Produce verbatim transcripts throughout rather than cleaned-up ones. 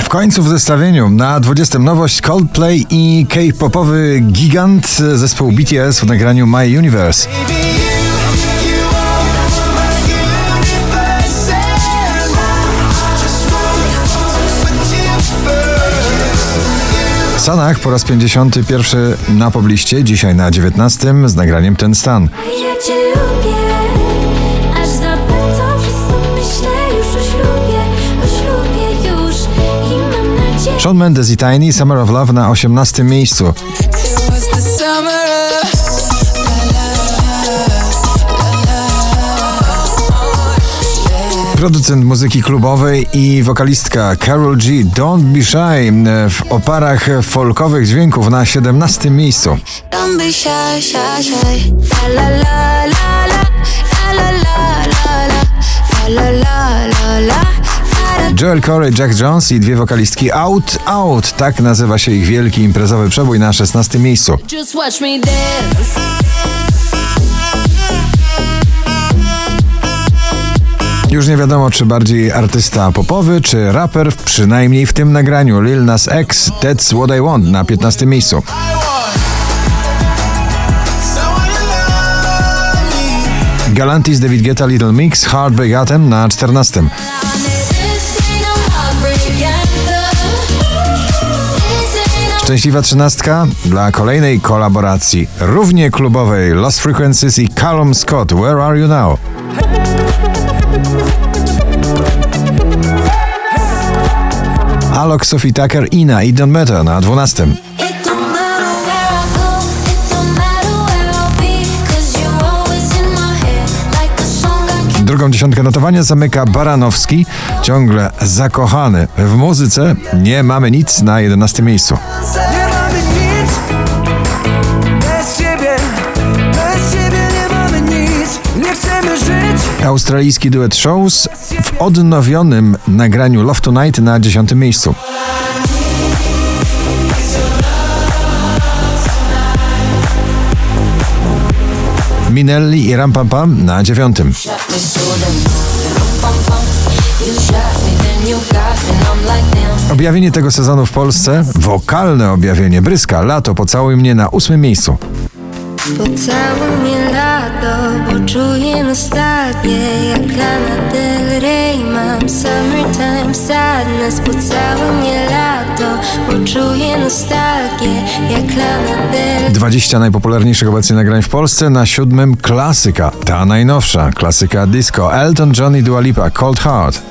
W końcu w zestawieniu na dwudziestym nowość Coldplay i K-popowy gigant zespół B T S w nagraniu My Universe. W Stanach po raz pięćdziesiąty pierwszy na pobliście, dzisiaj na dziewiętnastym z nagraniem Ten Stan. John Mendes i Tiny Summer of Love na osiemnastym miejscu. Producent muzyki klubowej i wokalistka Karol G. Don't be shy w oparach folkowych dźwięków na siedemnastym miejscu. Joel Corey, Jack Jones i dwie wokalistki Out, Out. Tak nazywa się ich wielki imprezowy przebój na szesnastym miejscu. Już nie wiadomo, czy bardziej artysta popowy, czy raper, przynajmniej w tym nagraniu Lil Nas X, That's What I Want na piętnastym miejscu. Galantis, David Guetta, Little Mix, Hard Bay na czternastym. Szczęśliwa trzynastka dla kolejnej kolaboracji, równie klubowej, Lost Frequencies i Callum Scott, Where Are You Now? Alok, Sophie Tucker Ina i I Don't Matter na dwunastym. Drugą dziesiątkę notowania zamyka Baranowski, ciągle zakochany w muzyce, Nie mamy nic na jedenastym miejscu. Nie mamy nic, bez ciebie, bez ciebie nie mamy nic, nie chcemy żyć. Australijski duet Shouse w odnowionym nagraniu Love Tonight na dziesiątym miejscu. Minelli i Ram Pam Pam na dziewiątym. Objawienie tego sezonu w Polsce, wokalne objawienie, Bryska, Lato, Pocałuj mnie na ósmym miejscu. Pocałuj mnie lato, bo czuję nostalgię, jak Lana Del Rey, mam summertime sadness. Pocałuj mnie lato, bo czuję nostalgię, jak Lana Del Rey. dwadzieścia najpopularniejszych obecnie nagrań w Polsce, na siódmym klasyka, ta najnowsza, klasyka disco, Elton John i Dua Lipa, Cold Heart.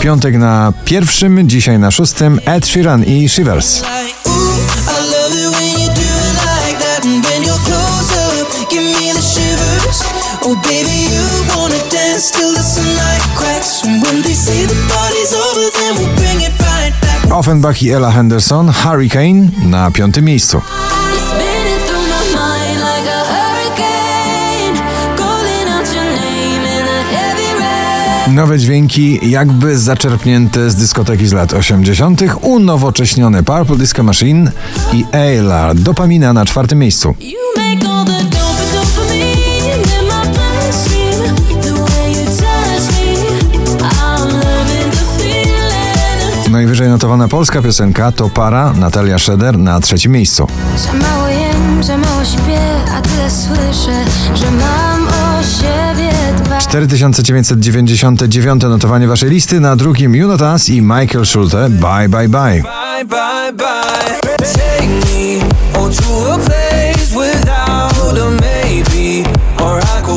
Piątek na pierwszym, dzisiaj na szóstym, Ed Sheeran i Shivers. Offenbach i Ella Henderson, Hurricane na piątym miejscu. Nowe dźwięki jakby zaczerpnięte z dyskoteki z lat osiemdziesiątych. Unowocześnione Purple Disco Machine i Ayla, Dopamina na czwartym miejscu. Najwyżej notowana polska piosenka to Para, Natalia Szeder na trzecim miejscu. Za mało jem, za mało śpię, a tyle słyszę, że mam o siebie dbać. cztery tysiące dziewięćset dziewięćdziesiąte dziewiąte notowanie waszej listy, na drugim Jonas i Michael Schulte, Bye Bye Bye.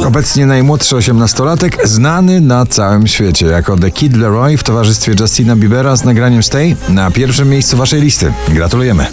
Obecnie najmłodszy osiemnastolatek, znany na całym świecie jako The Kid Leroy w towarzystwie Justina Biebera z nagraniem Stay na pierwszym miejscu waszej listy. Gratulujemy.